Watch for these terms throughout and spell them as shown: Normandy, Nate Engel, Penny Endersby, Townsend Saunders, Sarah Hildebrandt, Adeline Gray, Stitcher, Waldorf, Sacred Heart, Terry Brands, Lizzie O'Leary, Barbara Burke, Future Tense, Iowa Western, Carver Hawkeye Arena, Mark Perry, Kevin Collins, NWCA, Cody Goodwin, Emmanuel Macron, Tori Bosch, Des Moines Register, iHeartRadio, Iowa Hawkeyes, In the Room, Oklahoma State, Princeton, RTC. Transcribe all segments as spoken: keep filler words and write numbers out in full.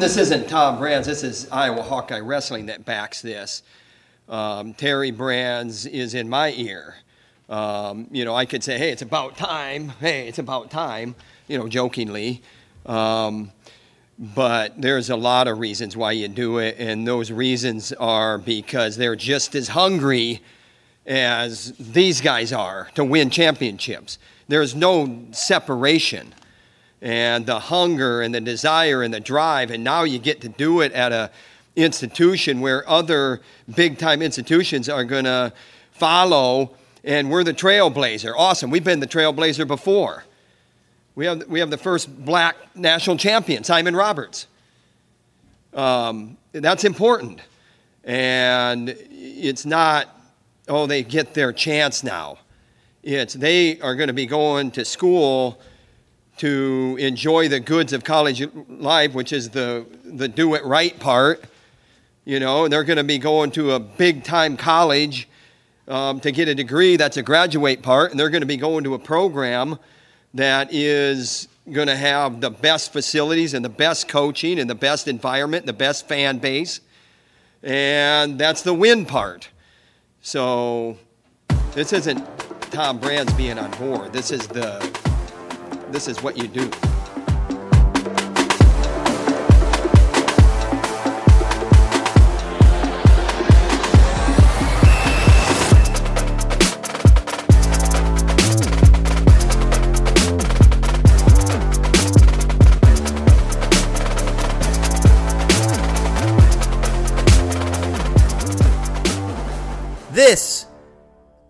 This isn't Tom Brands. This is Iowa Hawkeye Wrestling that backs this. Um, Terry Brands is in my ear. Um, you know, I could say, hey, it's about time. Hey, it's about time, you know, jokingly. Um, but there's a lot of reasons why you do it, and those reasons are because they're just as hungry as these guys are to win championships. There's no separation. And the hunger and the desire and the drive, and now you get to do it at an institution where other big-time institutions are going to follow, and we're the trailblazer. Awesome. We've been the trailblazer before. We have, we have the first black national champion, Simon Roberts. Um, that's important. And it's not, oh, they get their chance now. It's they are going to be going to school to enjoy the goods of college life, which is the, the do it right part. You know, they're going to be going to a big time college um, to get a degree. That's a graduate part. And they're going to be going to a program that is going to have the best facilities and the best coaching and the best environment, and the best fan base. And that's the win part. So this isn't Tom Brands being on board. This is the This is what you do. This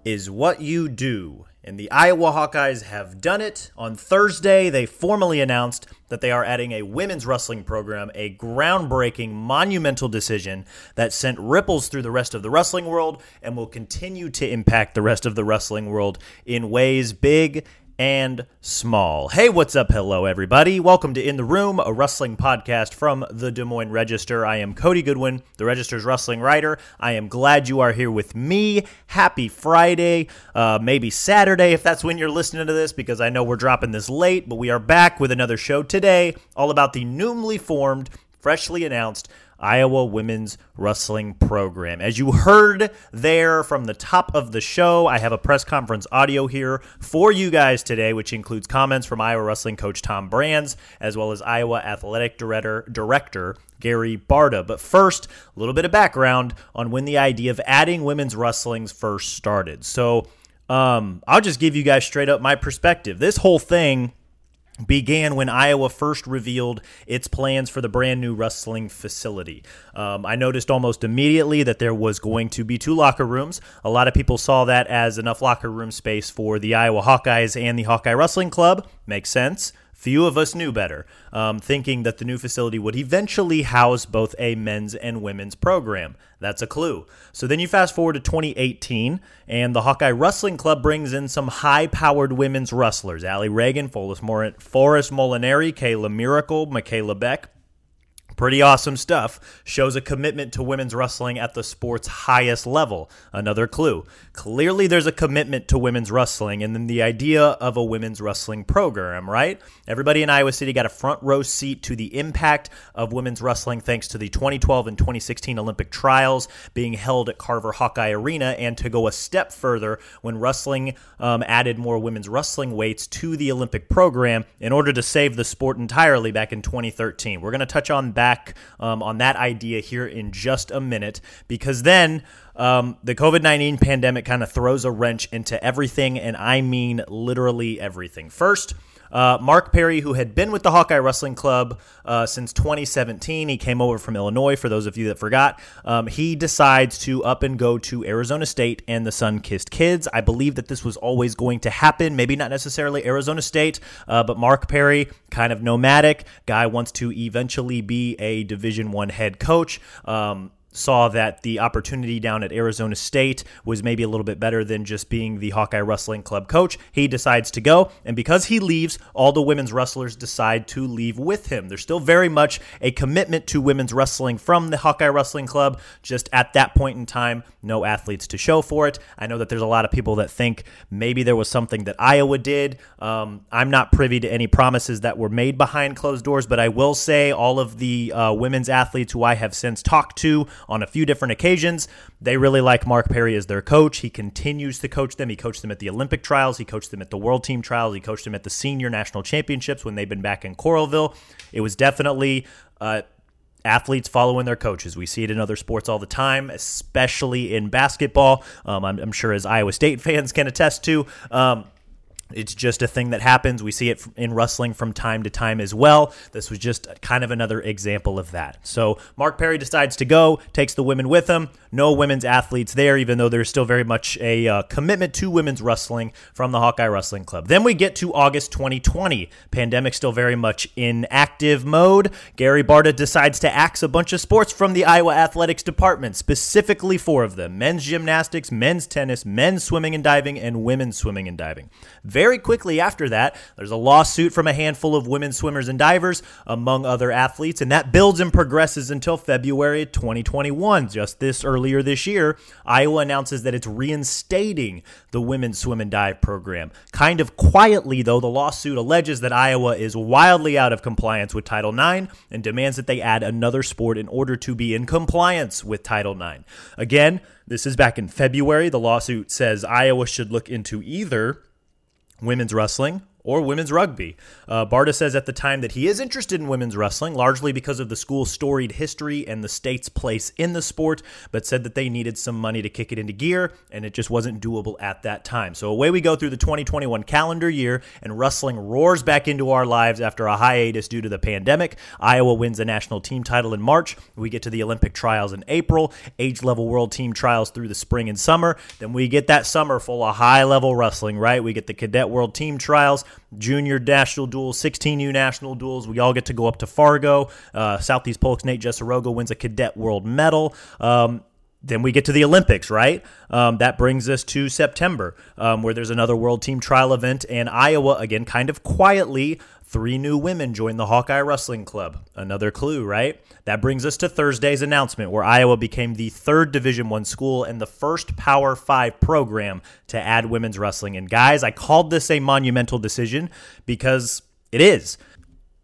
is what you do. And the Iowa Hawkeyes have done it. On Thursday, they formally announced that they are adding a women's wrestling program, a groundbreaking, monumental decision that sent ripples through the rest of the wrestling world and will continue to impact the rest of the wrestling world in ways big and small. Hey, what's up? Hello, everybody. Welcome to In the Room, a wrestling podcast from the Des Moines Register. I am Cody Goodwin, the Register's wrestling writer. I am glad you are here with me. Happy Friday, uh, maybe Saturday if that's when you're listening to this, because I know we're dropping this late, but we are back with another show today, all about the newly formed, freshly announced Iowa Women's Wrestling Program. As you heard there from the top of the show, I have a press conference audio here for you guys today, which includes comments from Iowa wrestling coach Tom Brands, as well as Iowa athletic director, director Gary Barta. But first, a little bit of background on when the idea of adding women's wrestling first started. So um, I'll just give you guys straight up my perspective. This whole thing began when Iowa first revealed its plans for the brand new wrestling facility. Um, I noticed almost immediately that there was going to be two locker rooms. A lot of people saw that as enough locker room space for the Iowa Hawkeyes and the Hawkeye Wrestling Club. Makes sense. Few of us knew better, um, thinking that the new facility would eventually house both a men's and women's program. That's a clue. So then you fast forward to twenty eighteen, and the Hawkeye Wrestling Club brings in some high-powered women's wrestlers. Allie Reagan, Forest Moret, Forrest Molinari, Kayla Miracle, Michaela Beck. Pretty awesome stuff. Shows a commitment to women's wrestling at the sport's highest level. Another clue. Clearly there's a commitment to women's wrestling, and then the idea of a women's wrestling program, right? Everybody in Iowa City got a front row seat to the impact of women's wrestling thanks to the twenty twelve and twenty sixteen Olympic trials being held at Carver Hawkeye Arena, and to go a step further when wrestling um, added more women's wrestling weights to the Olympic program in order to save the sport entirely back in twenty thirteen. We're going to touch on that Um, on that idea here in just a minute, because then um, the covid nineteen pandemic kind of throws a wrench into everything, and I mean literally everything. First, uh, Mark Perry, who had been with the Hawkeye Wrestling Club uh, since twenty seventeen, he came over from Illinois, for those of you that forgot, um, he decides to up and go to Arizona State and the Sun-Kissed Kids. I believe that this was always going to happen, maybe not necessarily Arizona State, uh, but Mark Perry, kind of nomadic guy, wants to eventually be a Division One head coach. Um, saw that the opportunity down at Arizona State was maybe a little bit better than just being the Hawkeye Wrestling Club coach. He decides to go, and because he leaves, all the women's wrestlers decide to leave with him. There's still very much a commitment to women's wrestling from the Hawkeye Wrestling Club. Just at that point in time, no athletes to show for it. I know that there's a lot of people that think maybe there was something that Iowa did. Um, I'm not privy to any promises that were made behind closed doors, but I will say all of the uh, women's athletes who I have since talked to on a few different occasions, they really like Mark Perry as their coach. He continues to coach them. He coached them at the Olympic trials. He coached them at the World Team trials. He coached them at the Senior National Championships when they've been back in Coralville. It was definitely uh, athletes following their coaches. We see it in other sports all the time, especially in basketball. Um, I'm, I'm sure as Iowa State fans can attest to. Um, It's just a thing that happens. We see it in wrestling from time to time as well. This was just kind of another example of that. So Mark Perry decides to go, takes the women with him. No women's athletes there, even though there's still very much a uh, commitment to women's wrestling from the Hawkeye Wrestling Club. Then we get to August twenty twenty. Pandemic still very much in active mode. Gary Barta decides to axe a bunch of sports from the Iowa Athletics Department, specifically four of them: men's gymnastics, men's tennis, men's swimming and diving, and women's swimming and diving. Very Very quickly after that, there's a lawsuit from a handful of women swimmers and divers, among other athletes, and that builds and progresses until February twenty twenty-one. Just this earlier this year, Iowa announces that it's reinstating the women's swim and dive program. Kind of quietly, though, the lawsuit alleges that Iowa is wildly out of compliance with Title nine and demands that they add another sport in order to be in compliance with Title nine. Again, this is back in February. The lawsuit says Iowa should look into either women's wrestling or women's rugby. Uh, Barta says at the time that he is interested in women's wrestling, largely because of the school's storied history and the state's place in the sport, but said that they needed some money to kick it into gear, and it just wasn't doable at that time. So away we go through the twenty twenty-one calendar year, and wrestling roars back into our lives after a hiatus due to the pandemic. Iowa wins a national team title in March. We get to the Olympic trials in April, age-level world team trials through the spring and summer. Then we get that summer full of high-level wrestling, right? We get the cadet world team trials, junior national duels, sixteen U national duels. We all get to go up to Fargo. Uh, Southeast Polk's Nate Jessarogo wins a cadet world medal. Um, then we get to the Olympics, right? Um, that brings us to September, um, where there's another world team trial event, and Iowa, again, kind of quietly, three new women joined the Hawkeye Wrestling Club. Another clue, right? That brings us to Thursday's announcement, where Iowa became the third Division One school and the first Power Five program to add women's wrestling. And guys, I called this a monumental decision because it is.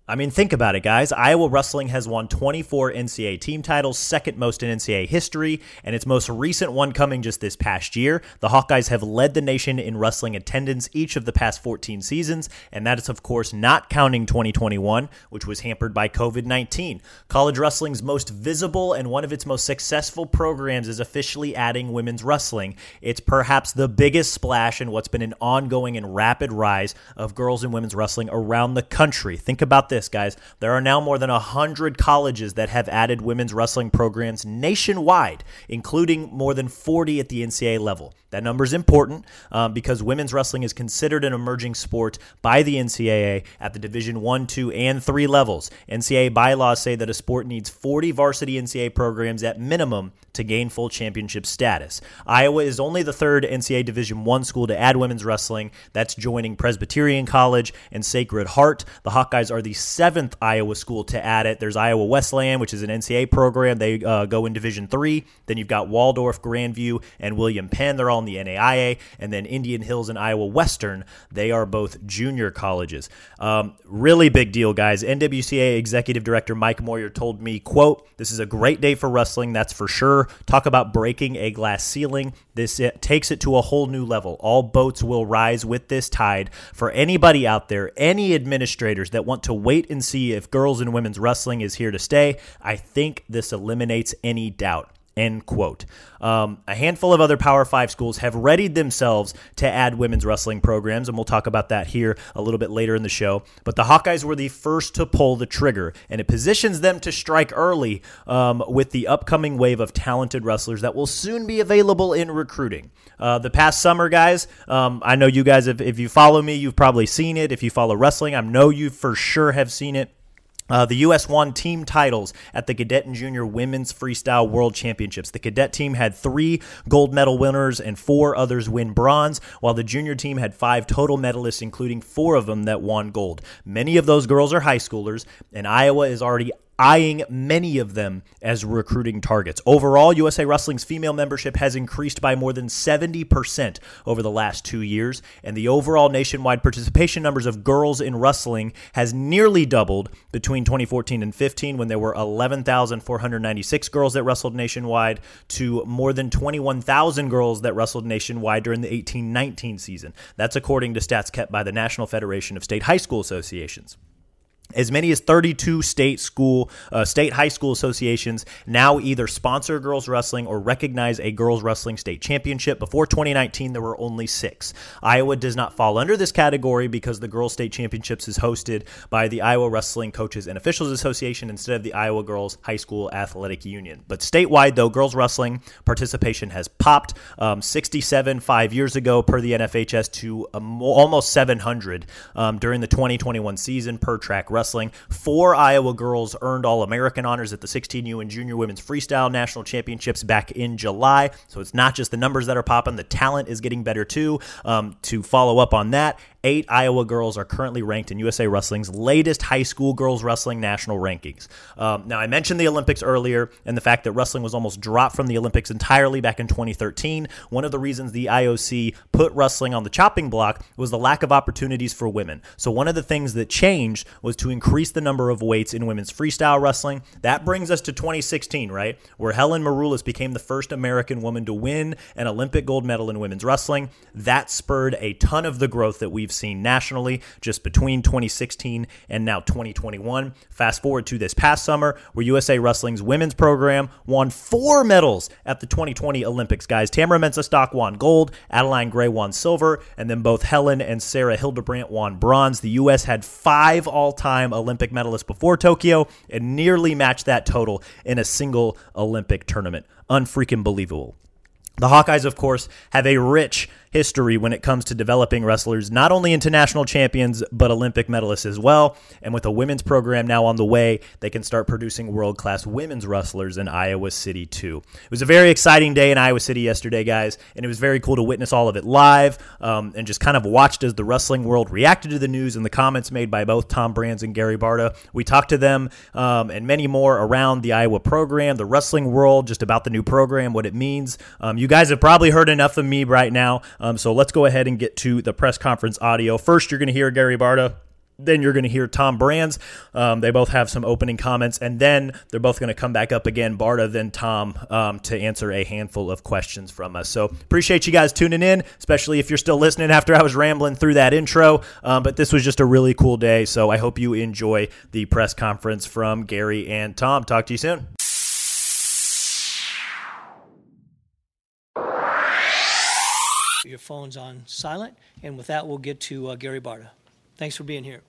I mean, think about it, guys. Iowa wrestling has won twenty-four N C A A team titles, second most in N C A A history, and its most recent one coming just this past year. The Hawkeyes have led the nation in wrestling attendance each of the past fourteen seasons, and that is, of course, not counting twenty twenty-one, which was hampered by COVID nineteen. College wrestling's most visible and one of its most successful programs is officially adding women's wrestling. It's perhaps the biggest splash in what's been an ongoing and rapid rise of girls and women's wrestling around the country. Think about this. This, guys. There are now more than one hundred colleges that have added women's wrestling programs nationwide, including more than forty at the N C A A level. That number is important um, because women's wrestling is considered an emerging sport by the N C A A at the Division one, two, and three levels. N C A A bylaws say that a sport needs forty varsity N C A A programs at minimum to gain full championship status. Iowa is only the third N C A A Division one school to add women's wrestling. That's joining Presbyterian College and Sacred Heart. The Hawkeyes are the seventh Iowa school to add it. There's Iowa Westland, which is an N C A A program. They uh, go in Division three. Then you've got Waldorf, Grandview, and William Penn. They're all in the N A I A. And then Indian Hills and Iowa Western. They are both junior colleges. Um, really big deal, guys. N W C A A Executive Director Mike Moyer told me, quote, "This is a great day for wrestling, that's for sure. Talk about breaking a glass ceiling. This it takes it to a whole new level. All boats will rise with this tide. For anybody out there, any administrators that want to wait and see if girls and women's wrestling is here to stay, I think this eliminates any doubt." End quote. Um, a handful of other Power Five schools have readied themselves to add women's wrestling programs, and we'll talk about that here a little bit later in the show. But the Hawkeyes were the first to pull the trigger, and it positions them to strike early um, with the upcoming wave of talented wrestlers that will soon be available in recruiting. Uh, the past summer, guys, um, I know you guys, if, if you follow me, you've probably seen it. If you follow wrestling, I know you for sure have seen it. Uh, the U S won team titles at the Cadet and Junior Women's Freestyle World Championships. The Cadet team had three gold medal winners and four others win bronze, while the Junior team had five total medalists, including four of them that won gold. Many of those girls are high schoolers, and Iowa is already eyeing many of them as recruiting targets. Overall, U S A Wrestling's female membership has increased by more than seventy percent over the last two years, and the overall nationwide participation numbers of girls in wrestling has nearly doubled between twenty fourteen and fifteen, when there were eleven thousand four hundred ninety-six girls that wrestled nationwide, to more than twenty-one thousand girls that wrestled nationwide during the eighteen nineteen season. That's according to stats kept by the National Federation of State High School Associations. As many as thirty-two state school, uh, state high school associations now either sponsor girls wrestling or recognize a girls wrestling state championship. Before twenty nineteen, there were only six. Iowa does not fall under this category because the girls state championships is hosted by the Iowa Wrestling Coaches and Officials Association instead of the Iowa Girls High School Athletic Union. But statewide, though, girls wrestling participation has popped um, sixty-seven five years ago per the N F H S to um, almost seven hundred um, during the twenty twenty-one season per track wrestling. Wrestling. Four Iowa girls earned All-American honors at the sixteen U and Junior Women's Freestyle National Championships back in July. So it's not just the numbers that are popping. The talent is getting better, too. Um, to follow up on that, eight Iowa girls are currently ranked in U S A Wrestling's latest high school girls wrestling national rankings. Um, now, I mentioned the Olympics earlier and the fact that wrestling was almost dropped from the Olympics entirely back in twenty thirteen. One of the reasons the I O C put wrestling on the chopping block was the lack of opportunities for women. So one of the things that changed was to increase the number of weights in women's freestyle wrestling. That brings us to twenty sixteen, right, where Helen Maroulis became the first American woman to win an Olympic gold medal in women's wrestling. That spurred a ton of the growth that we've seen nationally just between twenty sixteen and now twenty twenty-one. Fast forward to this past summer, where U S A Wrestling's women's program won four medals at the twenty twenty Olympics, guys. Tamyra Mensah-Stock won gold, Adeline Gray won silver, and then both Helen and Sarah Hildebrandt won bronze. The U S had five all-time Olympic medalists before Tokyo and nearly matched that total in a single Olympic tournament. Unfreaking believable. The Hawkeyes, of course, have a rich history when it comes to developing wrestlers, not only into national champions, but Olympic medalists as well. And with a women's program now on the way, they can start producing world-class women's wrestlers in Iowa City, too. It was a very exciting day in Iowa City yesterday, guys, and it was very cool to witness all of it live um, and just kind of watched as the wrestling world reacted to the news and the comments made by both Tom Brands and Gary Barta. We talked to them um, and many more around the Iowa program, the wrestling world, just about the new program, what it means. Um, You guys have probably heard enough of me right now, um, so let's go ahead and get to the press conference audio. First, you're going to hear Gary Barta. Then you're going to hear Tom Brands. Um, they both have some opening comments, and then they're both going to come back up again, Barta, then Tom, um, to answer a handful of questions from us. So appreciate you guys tuning in, especially if you're still listening after I was rambling through that intro. Um, but this was just a really cool day, so I hope you enjoy the press conference from Gary and Tom. Talk to you soon. Your phone's on silent, and with that, we'll get to uh, Gary Barta. Thanks for being here.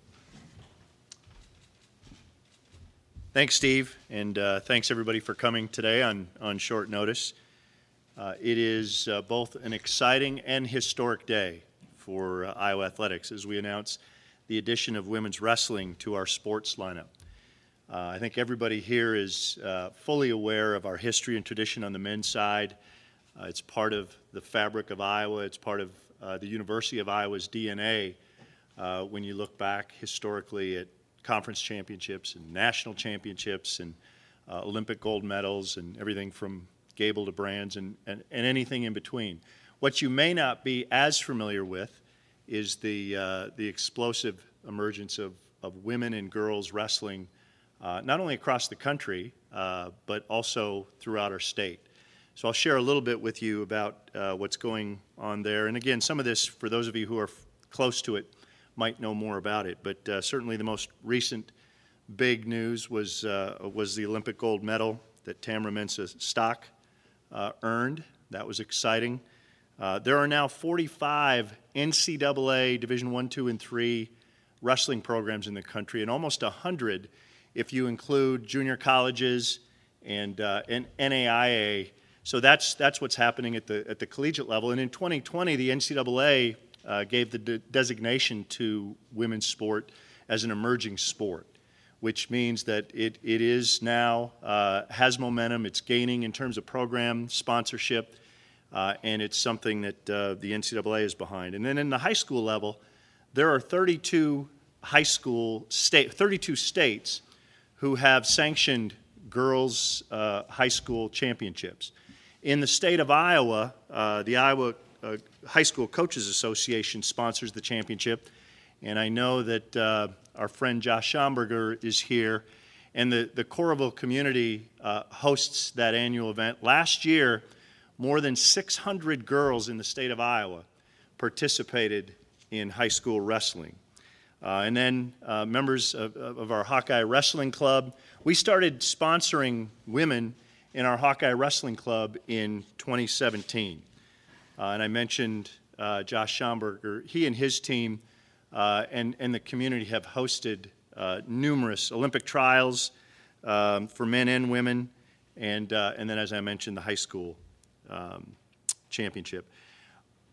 Thanks, Steve, and uh, thanks everybody for coming today on, on short notice. Uh, it is uh, both an exciting and historic day for uh, Iowa athletics as we announce the addition of women's wrestling to our sports lineup. Uh, I think everybody here is uh, fully aware of our history and tradition on the men's side. Uh, it's part of the fabric of Iowa. It's part of uh, the University of Iowa's D N A uh, when you look back historically at conference championships and national championships and uh, Olympic gold medals and everything from Gable to Brands and, and, and anything in between. What you may not be as familiar with is the, uh, the explosive emergence of, of women and girls wrestling uh, not only across the country uh, but also throughout our state. So I'll share a little bit with you about uh, what's going on there. And again, some of this, for those of you who are f- close to it, might know more about it. But uh, certainly the most recent big news was uh, was the Olympic gold medal that Tamyra Mensah-Stock uh, earned. That was exciting. Uh, there are now forty-five N C double A Division one, two, and three wrestling programs in the country, and almost one hundred if you include junior colleges and, uh, and N A I A. So that's that's what's happening at the at the collegiate level. And in twenty twenty, the N C double A uh, gave the de- designation to women's sport as an emerging sport, which means that it, it is now, uh, has momentum, it's gaining in terms of program sponsorship, uh, and it's something that uh, the N C double A is behind. And then in the high school level, there are thirty-two high school state, thirty-two states who have sanctioned girls' uh, high school championships. In the state of Iowa, uh, the Iowa uh, High School Coaches Association sponsors the championship, and I know that uh, our friend Josh Schamberger is here, and the, the Coralville community uh, hosts that annual event. Last year, more than six hundred girls in the state of Iowa participated in high school wrestling. Uh, and then uh, members of, of our Hawkeye Wrestling Club. We started sponsoring women in our Hawkeye Wrestling Club in twenty seventeen. Uh, and I mentioned uh, Josh Schamberger. He and his team uh, and, and the community have hosted uh, numerous Olympic trials um, for men and women, and, uh, and then, as I mentioned, the high school um, championship.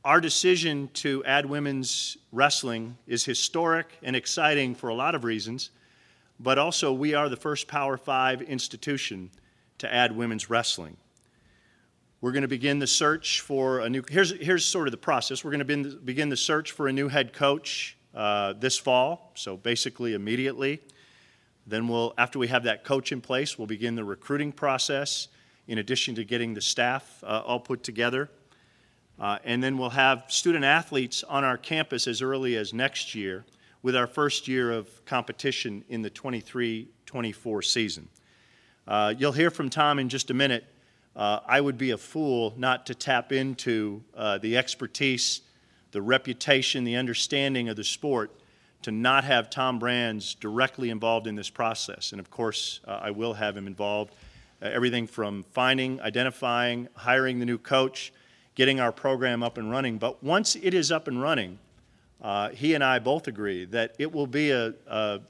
Our decision to add women's wrestling is historic and exciting for a lot of reasons, but also we are the first Power Five institution to add women's wrestling. We're going to begin the search for a new, here's, here's sort of the process. We're going to begin the search for a new head coach uh, this fall, so basically immediately. Then we'll, after we have that coach in place, we'll begin the recruiting process in addition to getting the staff uh, all put together. Uh, and then we'll have student athletes on our campus as early as next year with our first year of competition in the twenty-three twenty-four season. Uh, you'll hear from Tom in just a minute. Uh, I would be a fool not to tap into uh, the expertise, the reputation, the understanding of the sport to not have Tom Brands directly involved in this process. And of course, uh, I will have him involved. Uh, everything from finding, identifying, hiring the new coach, getting our program up and running. But once it is up and running, uh, he and I both agree that it will be a, a,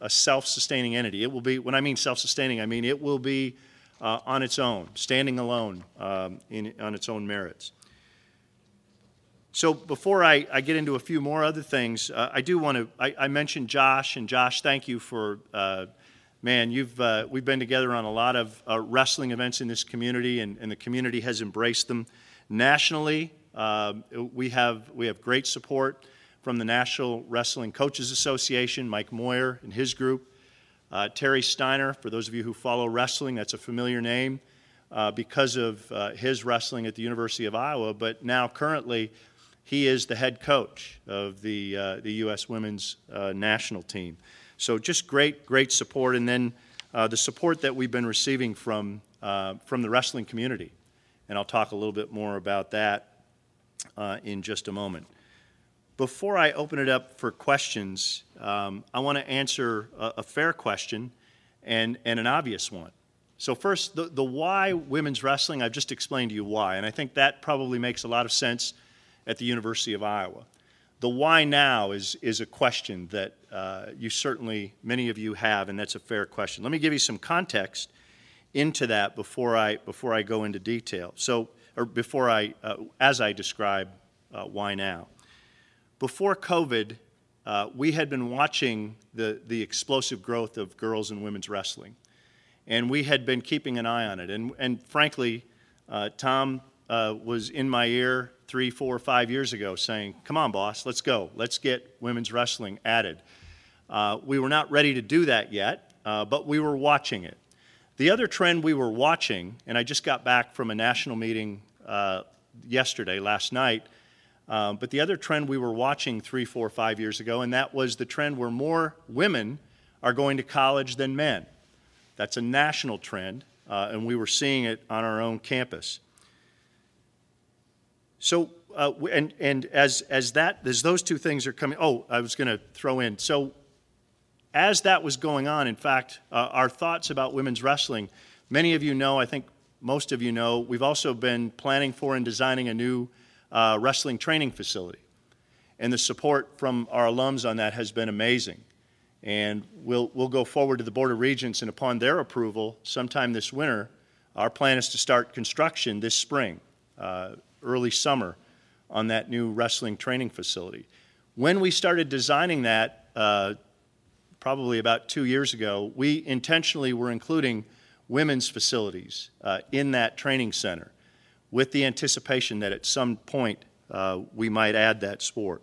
a self-sustaining entity. It will be, when I mean self-sustaining, I mean it will be uh, on its own, standing alone um, in, on its own merits. So before I, I get into a few more other things, uh, I do want to, I, I mentioned Josh, and Josh, thank you for, uh, man, you've, uh, we've been together on a lot of uh, wrestling events in this community, and, and the community has embraced them. Nationally, uh, we have we have great support from the National Wrestling Coaches Association, Mike Moyer and his group. Uh, Terry Steiner, for those of you who follow wrestling, that's a familiar name uh, because of uh, his wrestling at the University of Iowa, but now currently he is the head coach of the, uh, the U S Women's uh, National Team. So just great, great support, and then uh, the support that we've been receiving from, uh, from the wrestling community. And I'll talk a little bit more about that uh, in just a moment. Before I open it up for questions, um, I want to answer a, a fair question and, and an obvious one. So first, the, the why women's wrestling, I've just explained to you why, and I think that probably makes a lot of sense at the University of Iowa. The why now is, is a question that uh, you certainly, many of you have, and that's a fair question. Let me give you some context into that before I before I go into detail. So, or before I, uh, as I describe uh, why now. Before COVID, uh, we had been watching the the explosive growth of girls and women's wrestling, and we had been keeping an eye on it. And and frankly, uh, Tom uh, was in my ear three, four, five years ago saying, "Come on, boss, let's go. Let's get women's wrestling added." Uh, we were not ready to do that yet, uh, but we were watching it. The other trend we were watching, and I just got back from a national meeting uh, yesterday, last night, uh, but the other trend we were watching three, four, five years ago, and that was the trend where more women are going to college than men. That's a national trend, uh, and we were seeing it on our own campus. So, uh, and, and as, as that, as those two things are coming, oh, I was going to throw in, so as that was going on, in fact, uh, our thoughts about women's wrestling, many of you know, I think most of you know, we've also been planning for and designing a new uh, wrestling training facility. And the support from our alums on that has been amazing. And we'll, we'll go forward to the Board of Regents, and upon their approval, sometime this winter, our plan is to start construction this spring, uh, early summer, on that new wrestling training facility. When we started designing that, uh, probably about two years ago, we intentionally were including women's facilities uh, in that training center with the anticipation that at some point uh, we might add that sport.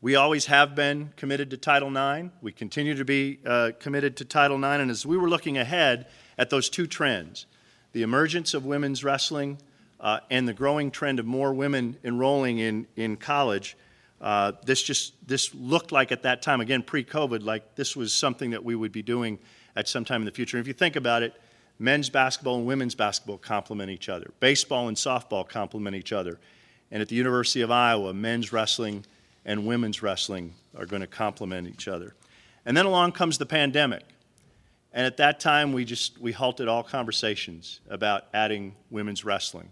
We always have been committed to Title nine. We continue to be uh, committed to Title nine. And as we were looking ahead at those two trends, the emergence of women's wrestling uh, and the growing trend of more women enrolling in, in college, uh, this just this looked like at that time, again, pre-COVID, like this was something that we would be doing at some time in the future. And if you think about it, men's basketball and women's basketball complement each other. Baseball and softball complement each other. And at the University of Iowa, men's wrestling and women's wrestling are going to complement each other. And then along comes the pandemic. And at that time, we just we halted all conversations about adding women's wrestling.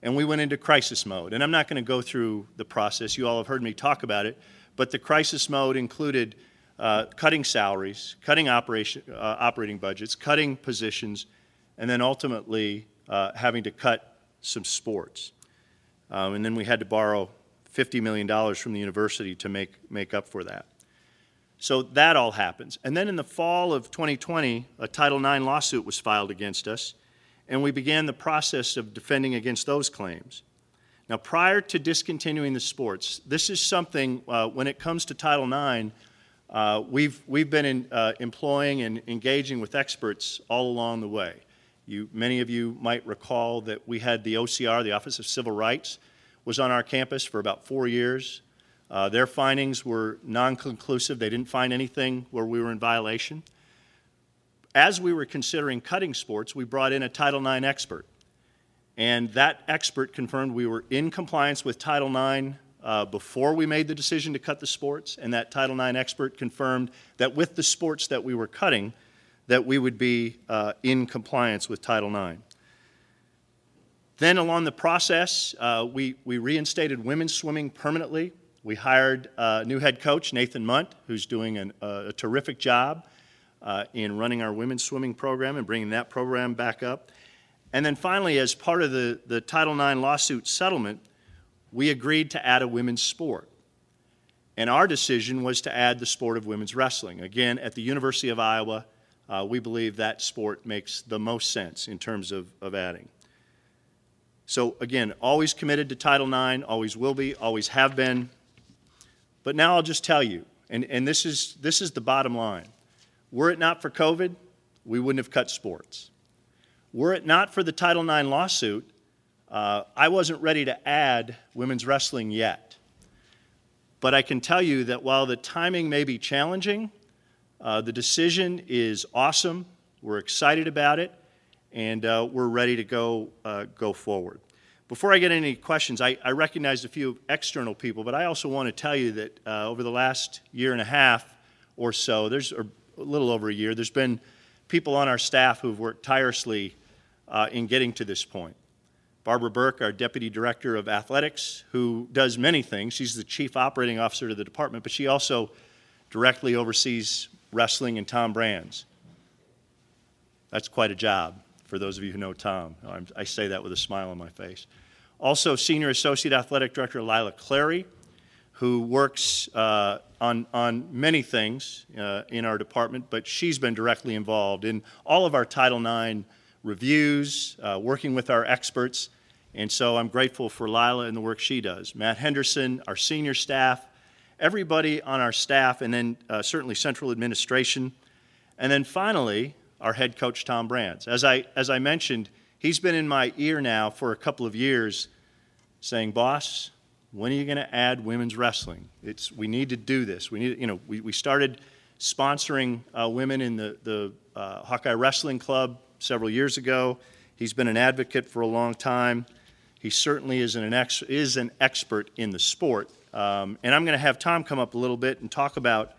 And we went into crisis mode. And I'm not going to go through the process. You all have heard me talk about it. But the crisis mode included uh, cutting salaries, cutting operation, uh, operating budgets, cutting positions, and then ultimately uh, having to cut some sports. Um, and then we had to borrow fifty million dollars from the university to make, make up for that. So that all happens. And then in the fall of twenty twenty, a Title nine lawsuit was filed against us, and we began the process of defending against those claims. Now, prior to discontinuing the sports, this is something, uh, when it comes to Title nine, uh, we've, we've been in, uh, employing and engaging with experts all along the way. You, many of you might recall that we had the O C R, the Office of Civil Rights, was on our campus for about four years. Uh, their findings were non-conclusive. They didn't find anything where we were in violation. As we were considering cutting sports, we brought in a Title nine expert. And that expert confirmed we were in compliance with Title nine uh, before we made the decision to cut the sports. And that Title nine expert confirmed that with the sports that we were cutting, that we would be uh, in compliance with Title nine. Then along the process, uh, we, we reinstated women's swimming permanently. We hired a new head coach, Nathan Munt, who's doing an, uh, a terrific job uh, in running our women's swimming program and bringing that program back up. And then finally, as part of the, the Title nine lawsuit settlement, we agreed to add a women's sport. And our decision was to add the sport of women's wrestling. Again, at the University of Iowa, uh, we believe that sport makes the most sense in terms of, of adding. So again, always committed to Title nine, always will be, always have been. But now I'll just tell you, and, and this is, this is the bottom line. Were it not for COVID, we wouldn't have cut sports. Were it not for the Title nine lawsuit, uh, I wasn't ready to add women's wrestling yet. But I can tell you that while the timing may be challenging, uh, the decision is awesome. We're excited about it. And uh, we're ready to go uh, go forward. Before I get any questions, I, I recognized a few external people, but I also want to tell you that uh, over the last year and a half or so, there's or a little over a year, there's been people on our staff who've worked tirelessly uh, in getting to this point. Barbara Burke, our Deputy Director of Athletics, who does many things. She's the Chief Operating Officer of the department, but she also directly oversees wrestling and Tom Brands. That's quite a job. For those of you who know Tom, I say that with a smile on my face. Also, Senior Associate Athletic Director Lila Clary, who works uh, on, on many things uh, in our department, but she's been directly involved in all of our Title nine reviews, uh, working with our experts, and so I'm grateful for Lila and the work she does. Matt Henderson, our senior staff, everybody on our staff, and then uh, certainly central administration. And then finally, our head coach, Tom Brands. As I, as I mentioned, he's been in my ear now for a couple of years saying, boss, when are you going to add women's wrestling? It's, we need to do this. We need, you know, we, we started sponsoring uh, women in the, the uh, Hawkeye Wrestling Club several years ago. He's been an advocate for a long time. He certainly is an, ex, is an expert in the sport. Um, and I'm going to have Tom come up a little bit and talk about,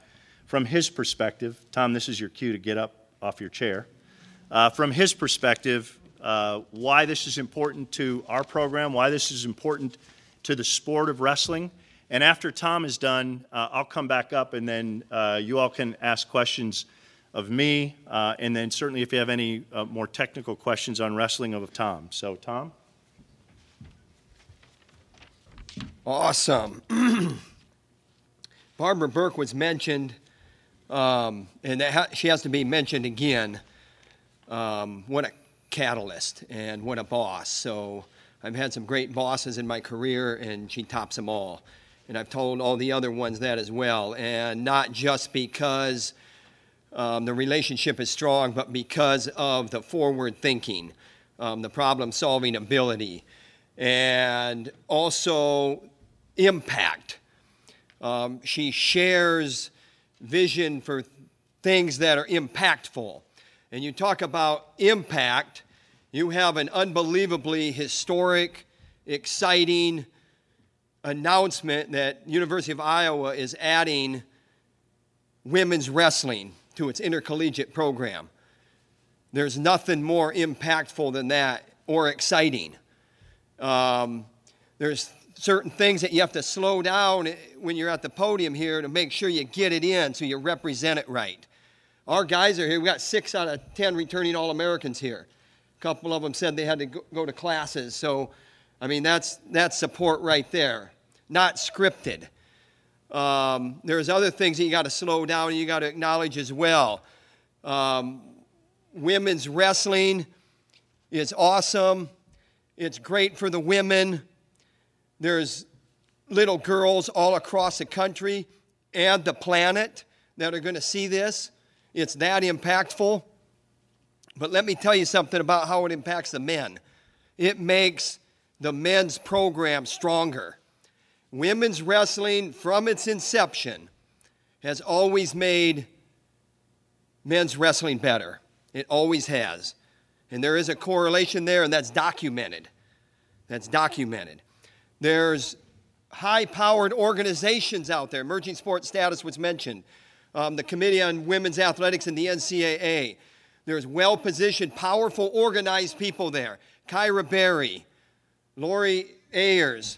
from his perspective, Tom, this is your cue to get up off your chair, uh, from his perspective, uh, why this is important to our program, why this is important to the sport of wrestling. And after Tom is done, uh, I'll come back up and then uh, you all can ask questions of me, uh, and then certainly if you have any uh, more technical questions on wrestling of Tom. So, Tom? Awesome. Barbara Burke was mentioned. Um, and that ha- she has to be mentioned again. Um, what a catalyst and what a boss. So I've had some great bosses in my career, and she tops them all. And I've told all the other ones that as well. And not just because um, the relationship is strong, but because of the forward thinking, um, the problem-solving ability, and also impact. Um, she shares vision for things that are impactful. And you talk about impact, you have an unbelievably historic, exciting announcement that University of Iowa is adding women's wrestling to its intercollegiate program. There's nothing more impactful than that or exciting. Um, there's certain things that you have to slow down when you're at the podium here to make sure you get it in so you represent it right. Our guys are here. We got six out of ten returning All-Americans here. A couple of them said they had to go to classes. So, I mean, that's that's support right there. Not scripted. Um, there's other things that you got to slow down and you got to acknowledge as well. Um, women's wrestling is awesome. It's great for the women. There's little girls all across the country and the planet that are going to see this. It's that impactful. But let me tell you something about how it impacts the men. It makes the men's program stronger. Women's wrestling, from its inception, has always made men's wrestling better. It always has. And there is a correlation there, and that's documented. That's documented. There's high-powered organizations out there. Emerging sports status was mentioned. Um, the Committee on Women's Athletics in the N C A A. There's well-positioned, powerful, organized people there. Kyra Berry, Lori Ayers.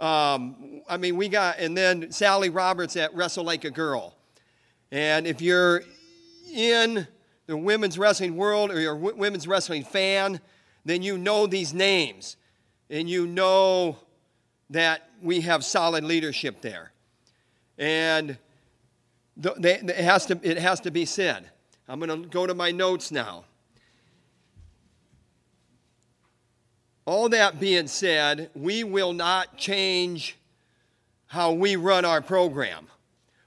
Um, I mean, we got, and then Sally Roberts at Wrestle Like a Girl. And if you're in the women's wrestling world or you're a w- women's wrestling fan, then you know these names. And you know that we have solid leadership there. And th- they, it has to, it has to be said. I'm going to go to my notes now. All that being said, we will not change how we run our program.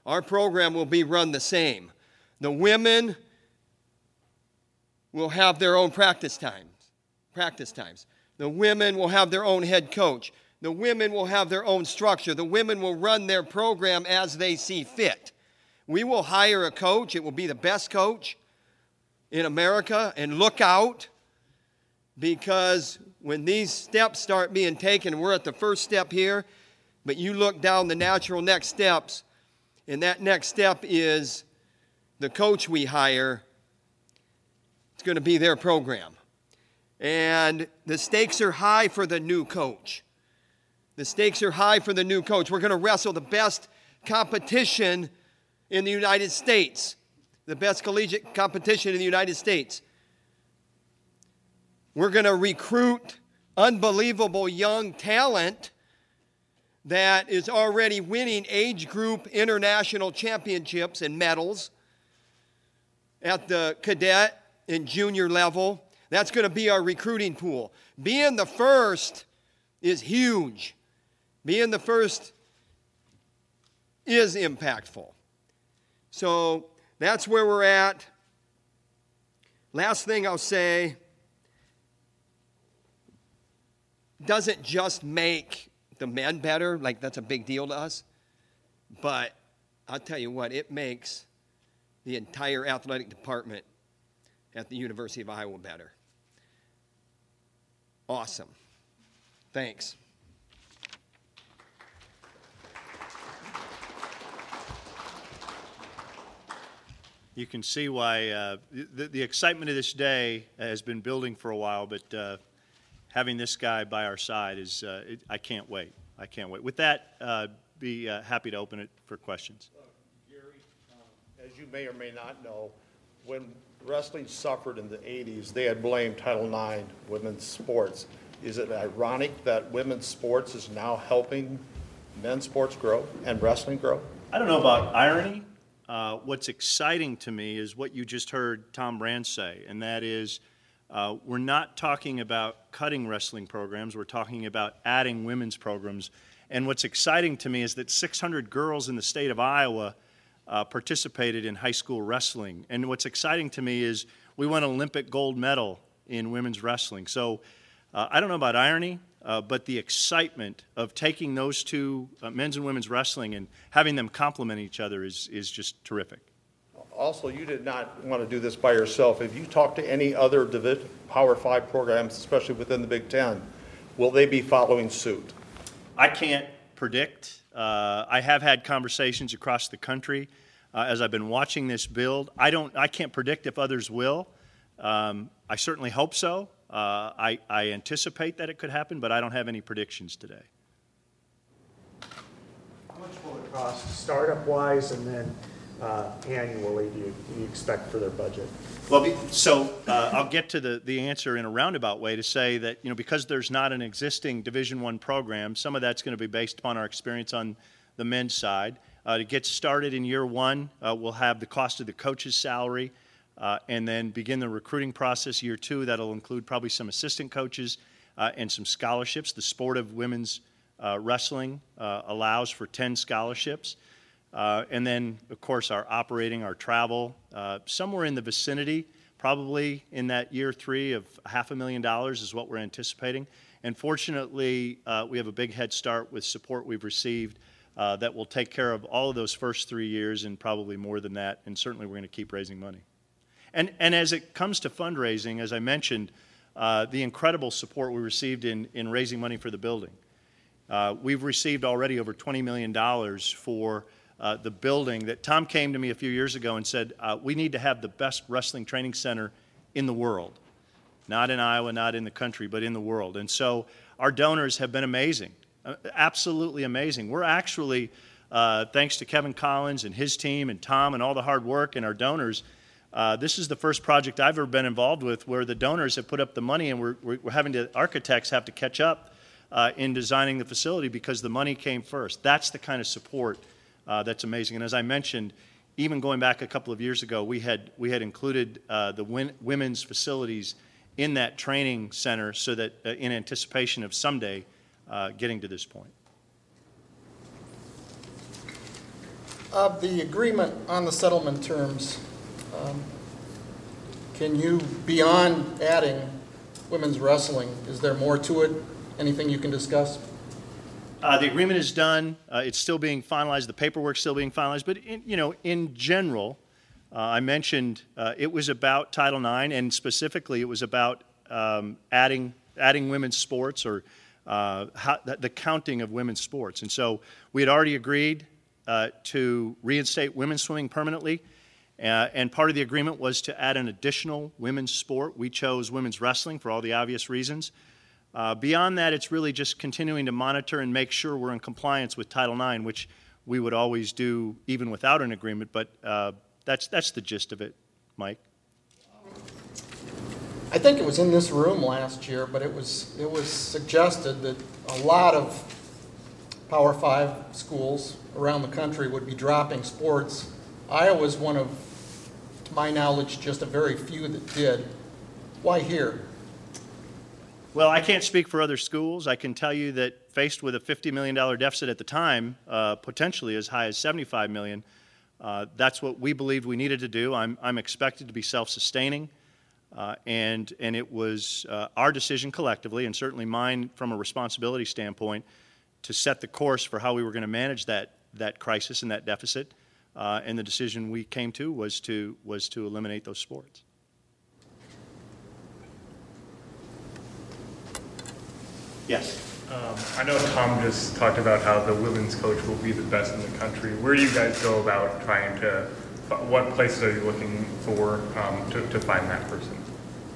Our program will be run the same. The women will have their own practice times. Practice times. The women will have their own head coach. The women will have their own structure. The women will run their program as they see fit. We will hire a coach. It will be the best coach in America. And look out, because when these steps start being taken, we're at the first step here, but you look down the natural next steps, and that next step is the coach we hire. It's going to be their program. And the stakes are high for the new coach. The stakes are high for the new coach. We're going to wrestle the best competition in the United States, the best collegiate competition in the United States. We're going to recruit unbelievable young talent that is already winning age group international championships and medals at the cadet and junior level. That's going to be our recruiting pool. Being the first is huge. Being the first is impactful. So that's where we're at. Last thing I'll say, doesn't just make the men better, like that's a big deal to us, but I'll tell you what, it makes the entire athletic department at the University of Iowa better. Awesome. Thanks. You can see why uh, the, the excitement of this day has been building for a while, but uh, having this guy by our side is, uh, it, I can't wait. I can't wait. With that, uh, be uh, happy to open it for questions. Uh, Gary, uh, as you may or may not know, when wrestling suffered in the eighties, they had blamed Title nine, women's sports. Is it ironic that women's sports is now helping men's sports grow and wrestling grow? I don't know about irony. Uh, what's exciting to me is what you just heard Tom Brands say, and that is uh, we're not talking about cutting wrestling programs, we're talking about adding women's programs. And what's exciting to me is that six hundred girls in the state of Iowa uh, participated in high school wrestling. And what's exciting to me is we won an Olympic gold medal in women's wrestling. So uh, I don't know about irony, uh, but the excitement of taking those two, uh, men's and women's wrestling, and having them complement each other is, is just terrific. Also, you did not want to do this by yourself. If you talk to any other Division Power Five programs, especially within the Big Ten, will they be following suit? I can't predict. Uh, I have had conversations across the country uh, as I've been watching this build. I don't. I can't predict if others will. Um, I certainly hope so. Uh, I, I anticipate that it could happen, but I don't have any predictions today. How much will it cost, startup-wise, and then uh, annually? Do you, do you expect for their budget? Well, so uh, I'll get to the, the answer in a roundabout way to say that, you know, because there's not an existing Division I program, some of that's going to be based upon our experience on the men's side. Uh, to get started in year one, uh, we'll have the cost of the coach's salary uh, and then begin the recruiting process year two. That'll include probably some assistant coaches uh, and some scholarships. The sport of women's uh, wrestling uh, allows for ten scholarships. Uh, and then, of course, our operating, our travel, uh, somewhere in the vicinity, probably in that year three of half a million dollars is what we're anticipating. And fortunately, uh, we have a big head start with support we've received uh, that will take care of all of those first three years and probably more than that. And certainly we're going to keep raising money. And, and as it comes to fundraising, as I mentioned, uh, the incredible support we received in, in raising money for the building. Uh, we've received already over twenty million dollars for Uh, the building that Tom came to me a few years ago and said, uh, we need to have the best wrestling training center in the world. Not in Iowa, not in the country, but in the world. And so our donors have been amazing, uh, absolutely amazing. We're actually, uh, thanks to Kevin Collins and his team and Tom and all the hard work and our donors, uh, this is the first project I've ever been involved with where the donors have put up the money and we're, we're having to, architects have to catch up uh, in designing the facility because the money came first. That's the kind of support Uh, that's amazing. And as I mentioned, even going back a couple of years ago, we had we had included uh, the win women's facilities in that training center so that uh, in anticipation of someday uh, getting to this point. Of the agreement on the settlement terms, um, can you, beyond adding women's wrestling, is there more to it? Anything you can discuss? Uh, the agreement is done. Uh, it's still being finalized. The paperwork's still being finalized. But, in, you know, in general, uh, I mentioned uh, it was about Title nine, and specifically it was about um, adding, adding women's sports or uh, how, the counting of women's sports. And so we had already agreed uh, to reinstate women's swimming permanently, uh, and part of the agreement was to add an additional women's sport. We chose women's wrestling for all the obvious reasons. Uh, beyond that, it's really just continuing to monitor and make sure we're in compliance with Title nine, which we would always do even without an agreement, but uh, that's, that's the gist of it, Mike. I think it was in this room last year, but it was, it was suggested that a lot of Power Five schools around the country would be dropping sports. Iowa's one of, to my knowledge, just a very few that did. Why here? Well, I can't speak for other schools. I can tell you that faced with a fifty million dollar deficit at the time, uh, potentially as high as seventy-five million dollars, uh, that's what we believed we needed to do. I'm, I'm expected to be self-sustaining, uh, and, and it was uh, our decision collectively, and certainly mine from a responsibility standpoint, to set the course for how we were going to manage that, that crisis and that deficit, uh, and the decision we came to was to, was to eliminate those sports. Yes. Um, I know Tom just talked about how the women's coach will be the best in the country. Where do you guys go about trying to, what places are you looking for um, to, to find that person?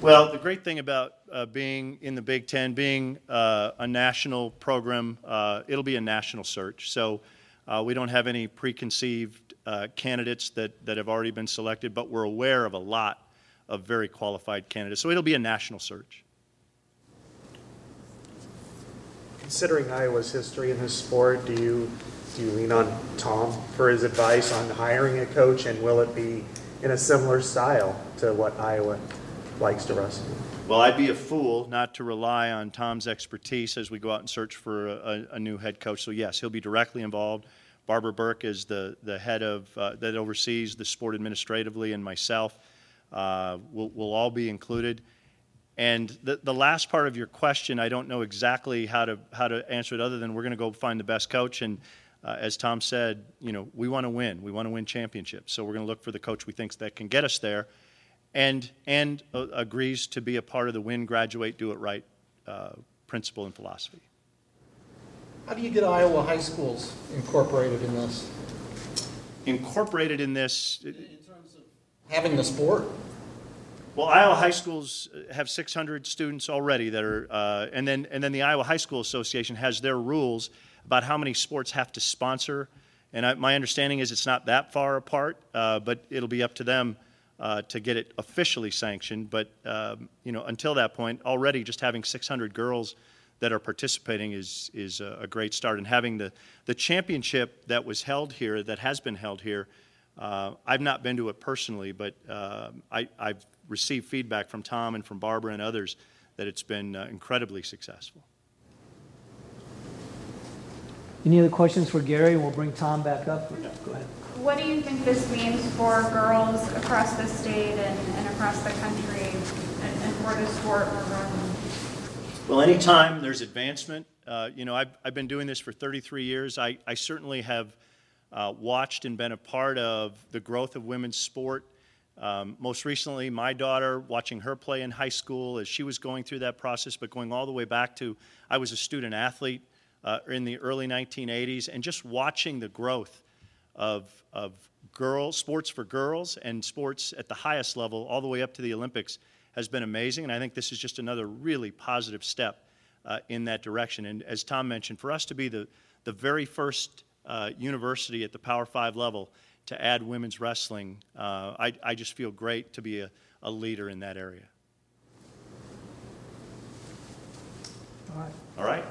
Well, the great thing about uh, being in the Big Ten, being uh, a national program, uh, it'll be a national search. So uh, we don't have any preconceived uh, candidates that, that have already been selected, but we're aware of a lot of very qualified candidates. So it'll be a national search. considering Iowa's history in this sport, do you do you lean on Tom for his advice on hiring a coach, and will it be in a similar style to what Iowa likes to wrestle? Well, I'd be a fool not to rely on Tom's expertise as we go out and search for a, a new head coach. So yes, he'll be directly involved. Barbara Burke is the, the head of, uh, that oversees the sport administratively, and myself uh, will will all be included. And the, the last part of your question, I don't know exactly how to how to answer it, other than we're going to go find the best coach. And uh, as Tom said, you know, we want to win. We want to win championships. So we're going to look for the coach we think that can get us there, and and uh, agrees to be a part of the win, graduate, do it right uh, principle and philosophy. How do you get Iowa high schools incorporated in this? Incorporated in this? In terms of having the sport? Well, Iowa high schools have six hundred students already that are, uh, and then and then the Iowa High School Association has their rules about how many sports have to sponsor. And I, my understanding is it's not that far apart, uh, but it'll be up to them uh, to get it officially sanctioned. But um, you know, until that point, already just having six hundred girls that are participating is is a great start. And having the, the championship that was held here, that has been held here, uh, I've not been to it personally, but uh, I, I've received feedback from Tom and from Barbara and others that it's been uh, incredibly successful. Any other questions for Gary? We'll bring Tom back up. No, go ahead. What do you think this means for girls across the state and, and across the country, and, and for the sport we're running? Well, anytime there's advancement, uh, you know, I've, I've been doing this for thirty-three years. I, I certainly have uh, watched and been a part of the growth of women's sport. Um, most recently, my daughter, watching her play in high school as she was going through that process, but going all the way back to, I was a student athlete uh, in the early nineteen eighties, and just watching the growth of, of girls, sports for girls and sports at the highest level all the way up to the Olympics has been amazing, and I think this is just another really positive step uh, in that direction. And as Tom mentioned, for us to be the, the very first uh, university at the Power Five level to add women's wrestling, uh, I, I just feel great to be a, a leader in that area. All right. All right.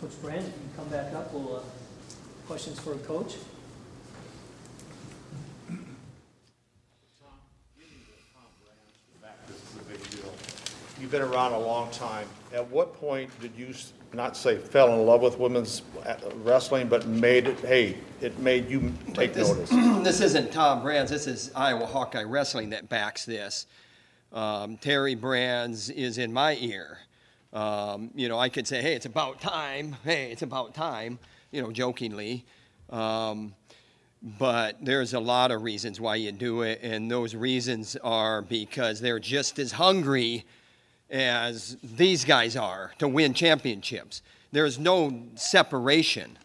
Coach Brands, if you can come back up, we'll, uh, questions for a coach. You've been around a long time. At what point did you, not say fell in love with women's wrestling, but made it, hey, it made you take this, notice? This isn't Tom Brands. This is Iowa Hawkeye Wrestling that backs this. Um, Terry Brands is in my ear. Um, you know, I could say, hey, it's about time. Hey, it's about time, you know, jokingly. Um, But there's a lot of reasons why you do it, and those reasons are because they're just as hungry as these guys are to win championships. There's no separation.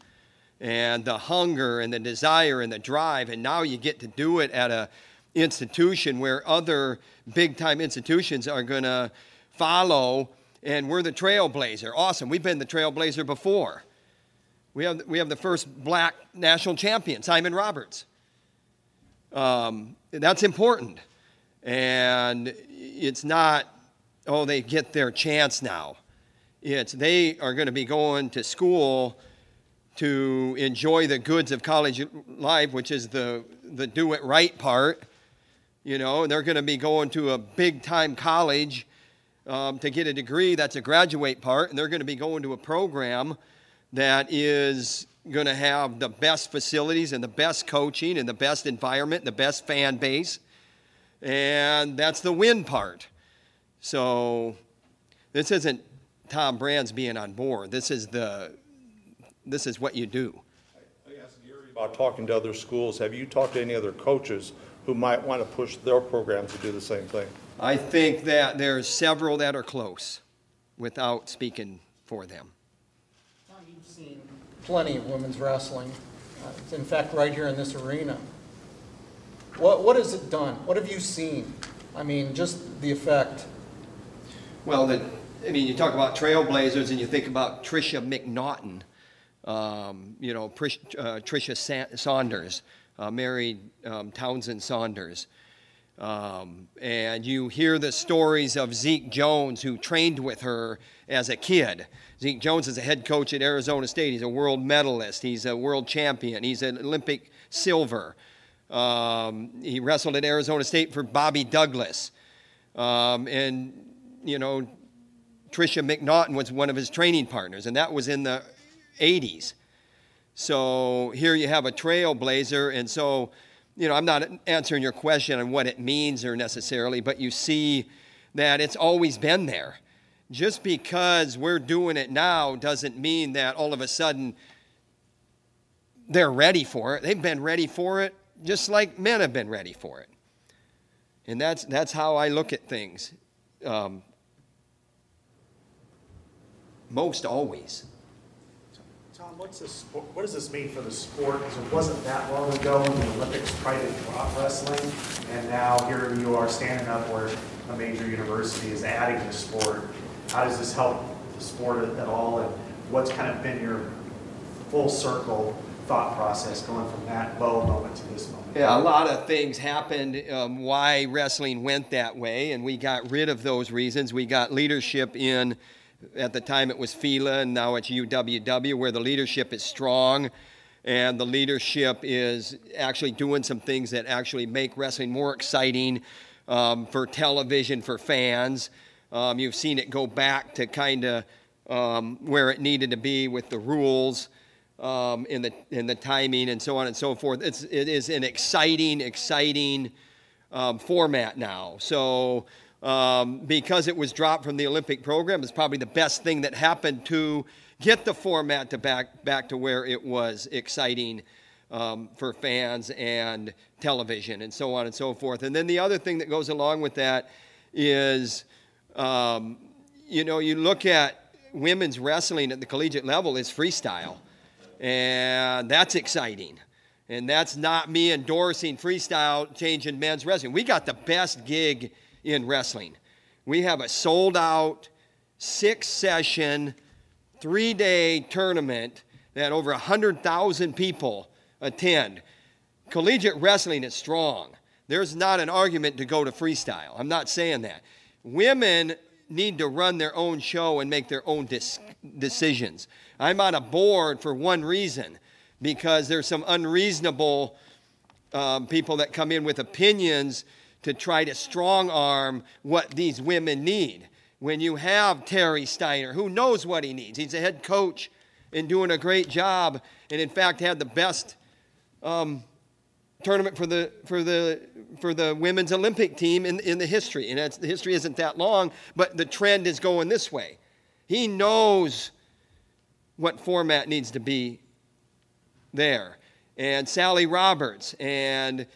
And the hunger and the desire and the drive, and now you get to do it at an institution where other big-time institutions are going to follow, and we're the trailblazer. Awesome. We've been the trailblazer before. We have, we have the first black national champion, Simon Roberts. Um, that's important. And it's not, oh, they get their chance now. It's they are going to be going to school to enjoy the goods of college life, which is the, the do it right part. You know, and they're going to be going to a big-time college um, to get a degree. That's a graduate part. And they're going to be going to a program that is going to have the best facilities and the best coaching and the best environment, and the best fan base, and that's the win part. So this isn't Tom Brands being on board. This is the this is what you do. I asked Gary about talking to other schools. Have you talked to any other coaches who might want to push their programs to do the same thing? I think that there's several that are close, without speaking for them. Seen plenty of women's wrestling. Uh, it's in fact right here in this arena. What, what has it done? What have you seen? I mean, just the effect. Well, the, I mean, you talk about trailblazers and you think about Tricia McNaughton, um, you know, Prish, uh, Tricia Sa Saunders, uh, married um, Townsend Saunders. Um, and you hear the stories of Zeke Jones, who trained with her as a kid. Zeke Jones is a head coach at Arizona State. He's a world medalist. He's a world champion. He's an Olympic silver. Um, he wrestled at Arizona State for Bobby Douglas. Um, and, you know, Tricia McNaughton was one of his training partners, and that was in the eighties. So here you have a trailblazer, and so... You know, I'm not answering your question on what it means or necessarily, but you see that it's always been there. Just because we're doing it now doesn't mean that all of a sudden they're ready for it. They've been ready for it just like men have been ready for it. And that's, that's how I look at things. Um, most always. Tom, what's this, what does this mean for the sport? Because it wasn't that long ago when the Olympics tried to drop wrestling, and now here you are standing up where a major university is adding the sport. How does this help the sport at all, and what's kind of been your full circle thought process going from that low moment to this moment? Yeah, a lot of things happened, um, why wrestling went that way, and we got rid of those reasons. We got leadership in... At the time it was F I L A, and now it's U W W, where the leadership is strong, and the leadership is actually doing some things that actually make wrestling more exciting um, for television, for fans. Um, you've seen it go back to kind of um, where it needed to be with the rules um, and, the, and the timing and so on and so forth. It's, it is an exciting, exciting um, format now. So... Um, because it was dropped from the Olympic program, is probably the best thing that happened to get the format to back back to where it was exciting um, for fans and television and so on and so forth. And then the other thing that goes along with that is, um, you know, you look at women's wrestling at the collegiate level, it's freestyle, and that's exciting. And that's not me endorsing freestyle changing men's wrestling. We got the best gig in wrestling. We have a sold-out six-session, three-day tournament that over one hundred thousand people attend. Collegiate wrestling is strong. There's not an argument to go to freestyle. I'm not saying that. Women need to run their own show and make their own dis- decisions. I'm on a board for one reason, because there's some unreasonable um, people that come in with opinions to try to strong-arm what these women need. When you have Terry Steiner, who knows what he needs. He's a head coach and doing a great job, and in fact had the best um, tournament for the, for, the, for the women's Olympic team in, in the history. And that's, the history isn't that long, but the trend is going this way. He knows what format needs to be there. And Sally Roberts and,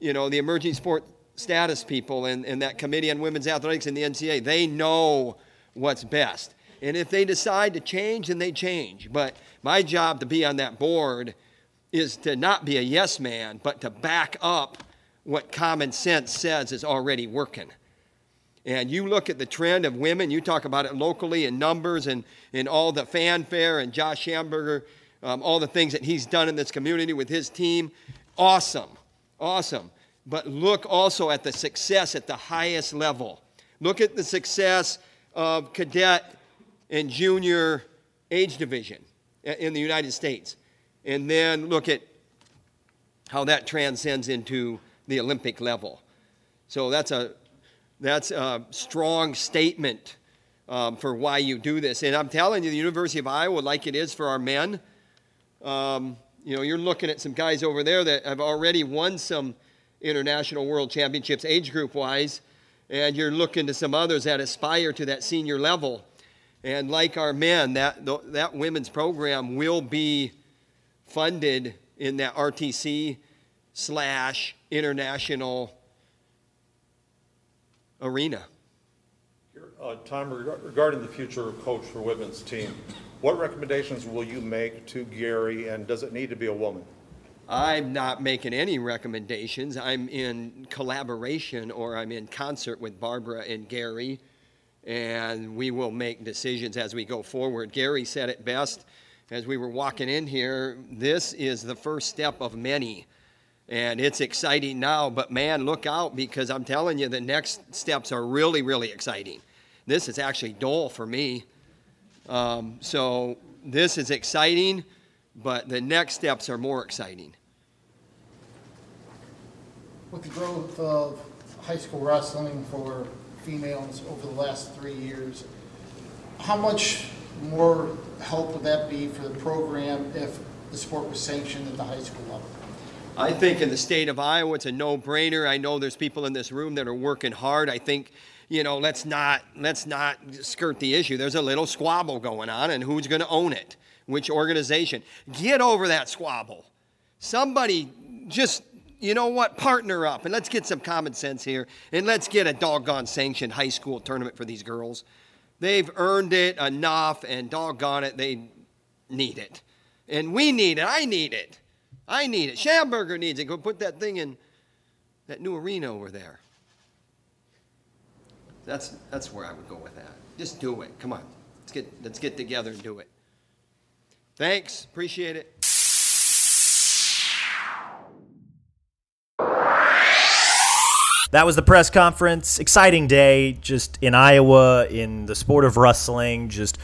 you know, the emerging sport status people and, and that committee on women's athletics and the N C A A, they know what's best. And if they decide to change, then they change. But my job to be on that board is to not be a yes man, but to back up what common sense says is already working. And you look at the trend of women, you talk about it locally in numbers and in all the fanfare, and Josh Schamberger, um, all the things that he's done in this community with his team. Awesome, awesome. But look also at the success at the highest level. Look at the success of cadet and junior age division in the United States. And then look at how that transcends into the Olympic level. So that's a, that's a strong statement um, for why you do this. And I'm telling you, the University of Iowa, like it is for our men, um, you know, you're looking at some guys over there that have already won some international world championships age group wise, and you're looking to some others that aspire to that senior level. And like our men, that that women's program will be funded in that R T C slash international arena. Uh, Tom, regarding the future coach for women's team, what recommendations will you make to Gary, and does it need to be a woman? I'm not making any recommendations. I'm in collaboration, or I'm in concert with Barbara and Gary, and we will make decisions as we go forward. Gary said it best as we were walking in here, this is the first step of many And it's exciting now, but man, look out, because I'm telling you, the next steps are really, really exciting. This is actually dull for me. Um, so this is exciting, but the next steps are more exciting. With the growth of high school wrestling for females over the last three years, how much more help would that be for the program if the sport was sanctioned at the high school level? I think in the state of Iowa, it's a no-brainer. I know there's people in this room that are working hard. I think, you know, let's not, let's not skirt the issue. There's a little squabble going on, and who's going to own it? Which organization? Get over that squabble. Somebody just, you know what, partner up, and let's get some common sense here, and let's get a doggone sanctioned high school tournament for these girls. They've earned it enough, and doggone it, they need it. And we need it. I need it. I need it. Schamberger needs it. Go put that thing in that new arena over there. That's that's where I would go with that. Just do it. Come on. Let's get let's get together and do it. Thanks. Appreciate it. That was the press conference. Exciting day just in Iowa, in the sport of wrestling, just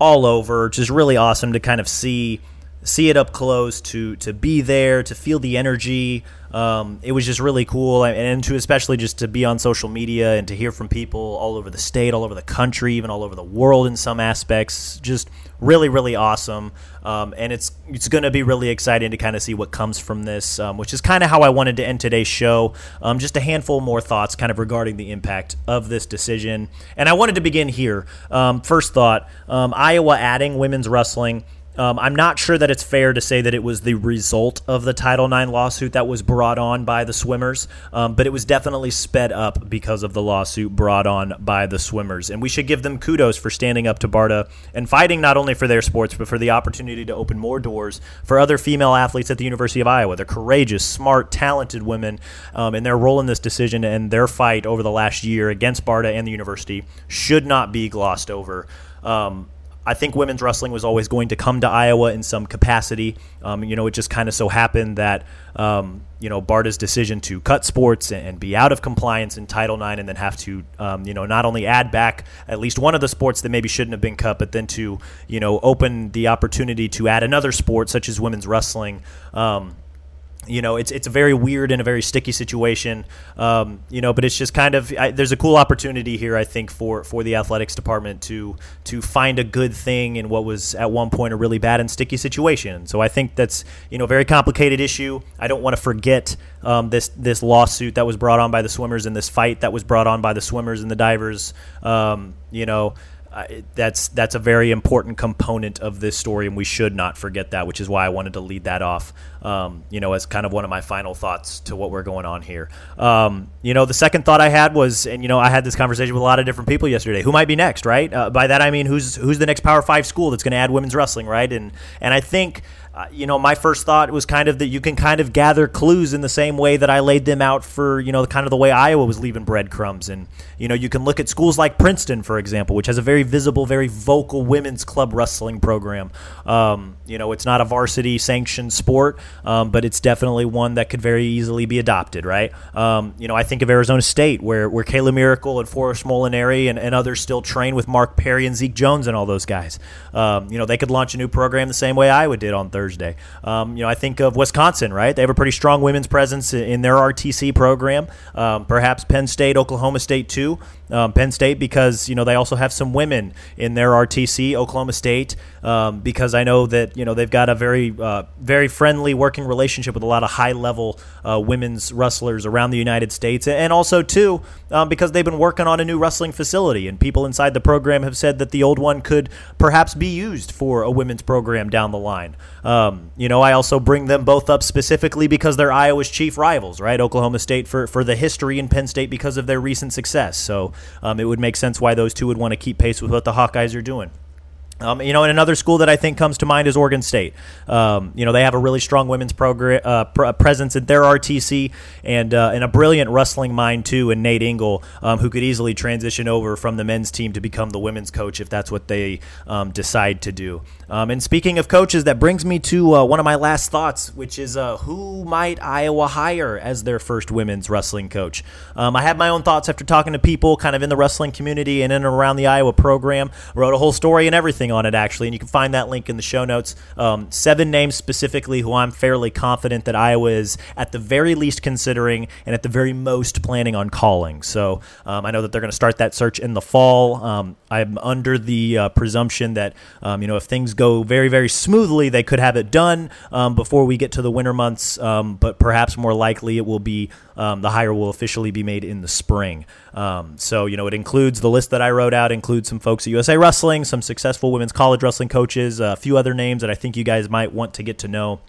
all over. Just really awesome to kind of see see it up close, to to be there, to feel the energy. Um, it was just really cool, and, and to especially just to be on social media and to hear from people all over the state, all over the country, even all over the world in some aspects. Just really, really awesome, um, and it's it's going to be really exciting to kind of see what comes from this, um, which is kind of how I wanted to end today's show. Um, just a handful more thoughts kind of regarding the impact of this decision, and I wanted to begin here. Um, first thought, um, Iowa adding women's wrestling. Um, I'm not sure that it's fair to say that it was the result of the Title nine lawsuit that was brought on by the swimmers, um, but it was definitely sped up because of the lawsuit brought on by the swimmers. And we should give them kudos for standing up to Barta and fighting not only for their sports, but for the opportunity to open more doors for other female athletes at the University of Iowa. They're courageous, smart, talented women, um, and their role in this decision and their fight over the last year against Barta and the university should not be glossed over. Um, I think women's wrestling was always going to come to Iowa in some capacity. Um, you know, it just kind of so happened that, um, you know, Barta's decision to cut sports and be out of compliance in Title nine and then have to, um, you know, not only add back at least one of the sports that maybe shouldn't have been cut, but then to, you know, open the opportunity to add another sport such as women's wrestling. Um, you know, it's it's a very weird and a very sticky situation, um, you know, but it's just kind of I, there's a cool opportunity here, I think, for for the athletics department to to find a good thing in what was at one point a really bad and sticky situation. So I think that's, you know, a very complicated issue. I don't want to forget um, this this lawsuit that was brought on by the swimmers and this fight that was brought on by the swimmers and the divers, um, you know. Uh, that's that's a very important component of this story, and we should not forget that, which is why I wanted to lead that off, um, you know, as kind of one of my final thoughts to what we're going on here. Um, you know, the second thought I had was, and, you know, I had this conversation with a lot of different people yesterday, who might be next, right? Uh, by that, I mean, who's who's the next Power Five school that's going to add women's wrestling, right? And, and I think... Uh, you know, my first thought was kind of that you can kind of gather clues in the same way that I laid them out for, you know, kind of the way Iowa was leaving breadcrumbs. And, you know, you can look at schools like Princeton, for example, which has a very visible, very vocal women's club wrestling program. Um, you know, it's not a varsity sanctioned sport, um, but it's definitely one that could very easily be adopted, right? Um, you know, I think of Arizona State, where where Kayla Miracle and Forrest Molinari and, and others still train with Mark Perry and Zeke Jones and all those guys. Um, you know, they could launch a new program the same way Iowa did on Thursday. Thursday. Um, you know, I think of Wisconsin, right? They have a pretty strong women's presence in their R T C program. Um, perhaps Penn State, Oklahoma State too. Um, Penn State because, you know, they also have some women in their R T C. Oklahoma State um, because I know that, you know, they've got a very, uh, very friendly working relationship with a lot of high-level uh, women's wrestlers around the United States. And also too um, because they've been working on a new wrestling facility, and people inside the program have said that the old one could perhaps be used for a women's program down the line. Um, Um, you know, I also bring them both up specifically because they're Iowa's chief rivals, right? Oklahoma State for, for the history, and Penn State because of their recent success. So um, it would make sense why those two would want to keep pace with what the Hawkeyes are doing. Um, you know, and another school that I think comes to mind is Oregon State. Um, you know, they have a really strong women's program uh, pr- presence at their R T C, and uh, and a brilliant wrestling mind too, in Nate Engel, um, who could easily transition over from the men's team to become the women's coach if that's what they um, decide to do. Um, and speaking of coaches, that brings me to uh, one of my last thoughts, which is uh, who might Iowa hire as their first women's wrestling coach? Um, I had my own thoughts after talking to people kind of in the wrestling community and in and around the Iowa program. Wrote a whole story and everything on it, actually, and you can find that link in the show notes. Um, seven names specifically who I'm fairly confident that Iowa is at the very least considering and at the very most planning on calling. So um, I know that they're going to start that search in the fall. Um, I'm under the uh, presumption that, um, you know, if things go very, very smoothly, they could have it done um, before we get to the winter months, um, but perhaps more likely it will be um, the hire will officially be made in the spring. Um, so, you know, it includes the list that I wrote out, includes some folks at U S A Wrestling, some successful women women's college wrestling coaches, a few other names that I think you guys might want to get to know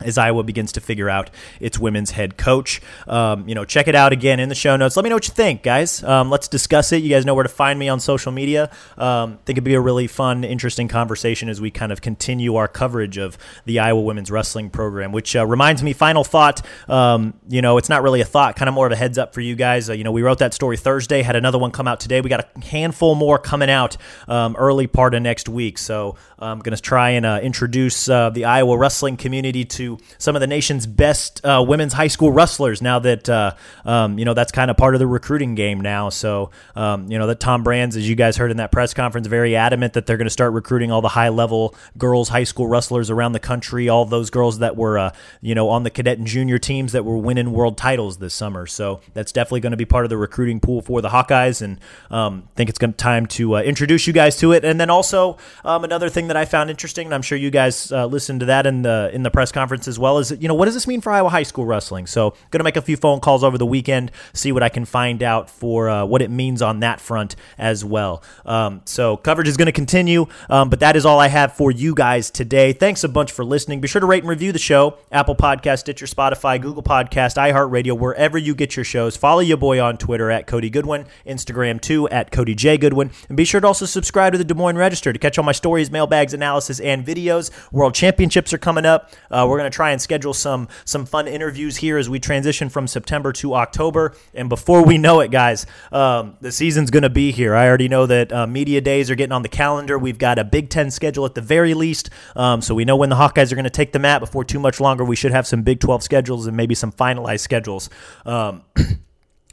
as Iowa begins to figure out its women's head coach. Um, you know, check it out again in the show notes. Let me know what you think, guys. Um, let's discuss it. You guys know where to find me on social media. Um, I think it'd be a really fun, interesting conversation as we kind of continue our coverage of the Iowa women's wrestling program, which uh, reminds me, final thought, um, you know, it's not really a thought, kind of more of a heads up for you guys. Uh, you know, we wrote that story Thursday, had another one come out today. We got a handful more coming out um, early part of next week. So I'm going to try and uh, introduce uh, the Iowa wrestling community to some of the nation's best uh, women's high school wrestlers now that, uh, um, you know, that's kind of part of the recruiting game now. So, um, you know, that Tom Brands, as you guys heard in that press conference, very adamant that they're going to start recruiting all the high level girls, high school wrestlers around the country, all those girls that were, uh, you know, on the cadet and junior teams that were winning world titles this summer. So that's definitely going to be part of the recruiting pool for the Hawkeyes. And I um, think it's going to time to uh, introduce you guys to it. And then also um, another thing that I found interesting, and I'm sure you guys uh, listened to that in the, in the press conference, as well as, you know, what does this mean for Iowa high school wrestling? So going to make a few phone calls over the weekend, see what I can find out for uh, what it means on that front as well. Um, so coverage is going to continue, um, but that is all I have for you guys today. Thanks a bunch for listening. Be sure to rate and review the show, Apple Podcasts, Stitcher, Spotify, Google Podcasts, iHeartRadio, wherever you get your shows. Follow your boy on Twitter at Cody Goodwin, Instagram too at Cody J. Goodwin. And be sure to also subscribe to the Des Moines Register to catch all my stories, mailbags, analysis, and videos. World Championships are coming up. Uh, we're going to try and schedule some some fun interviews here as we transition from September to October. And before we know it, guys, um, the season's going to be here. I already know that uh, media days are getting on the calendar. We've got a Big Ten schedule at the very least. Um, so we know when the Hawkeyes are going to take the mat. Before too much longer, we should have some Big twelve schedules and maybe some finalized schedules. Um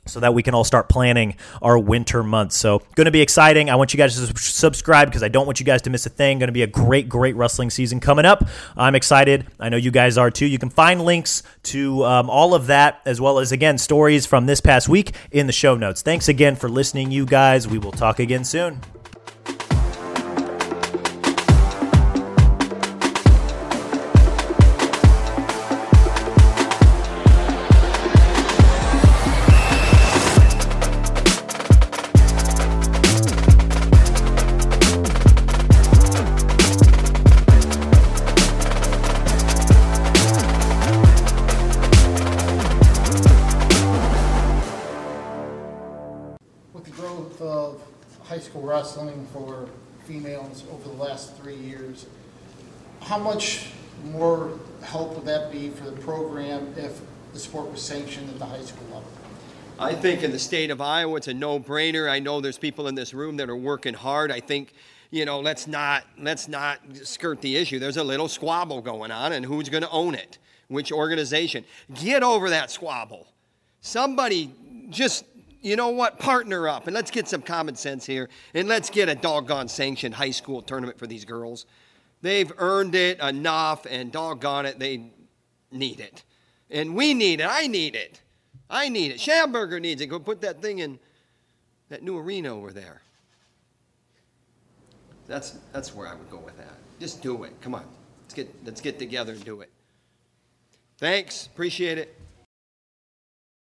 so that we can all start planning our winter months. So going to be exciting. I want you guys to subscribe because I don't want you guys to miss a thing. Going to be a great, great wrestling season coming up. I'm excited. I know you guys are too. You can find links to um, all of that as well as, again, stories from this past week in the show notes. Thanks again for listening, you guys. We will talk again soon. Wrestling for females over the last three years. How much more help would that be for the program if the sport was sanctioned at the high school level? I think in the state of Iowa, it's a no-brainer. I know there's people in this room that are working hard. I think, you know, let's not let's not skirt the issue. There's a little squabble going on, and who's going to own it? Which organization? Get over that squabble. Somebody just... You know what? Partner up, and let's get some common sense here, and let's get a doggone sanctioned high school tournament for these girls. They've earned it enough, and doggone it, they need it. And we need it. I need it. I need it. Schamberger needs it. Go put that thing in that new arena over there. That's that's where I would go with that. Just do it. Come on. Let's get let's get together and do it. Thanks. Appreciate it.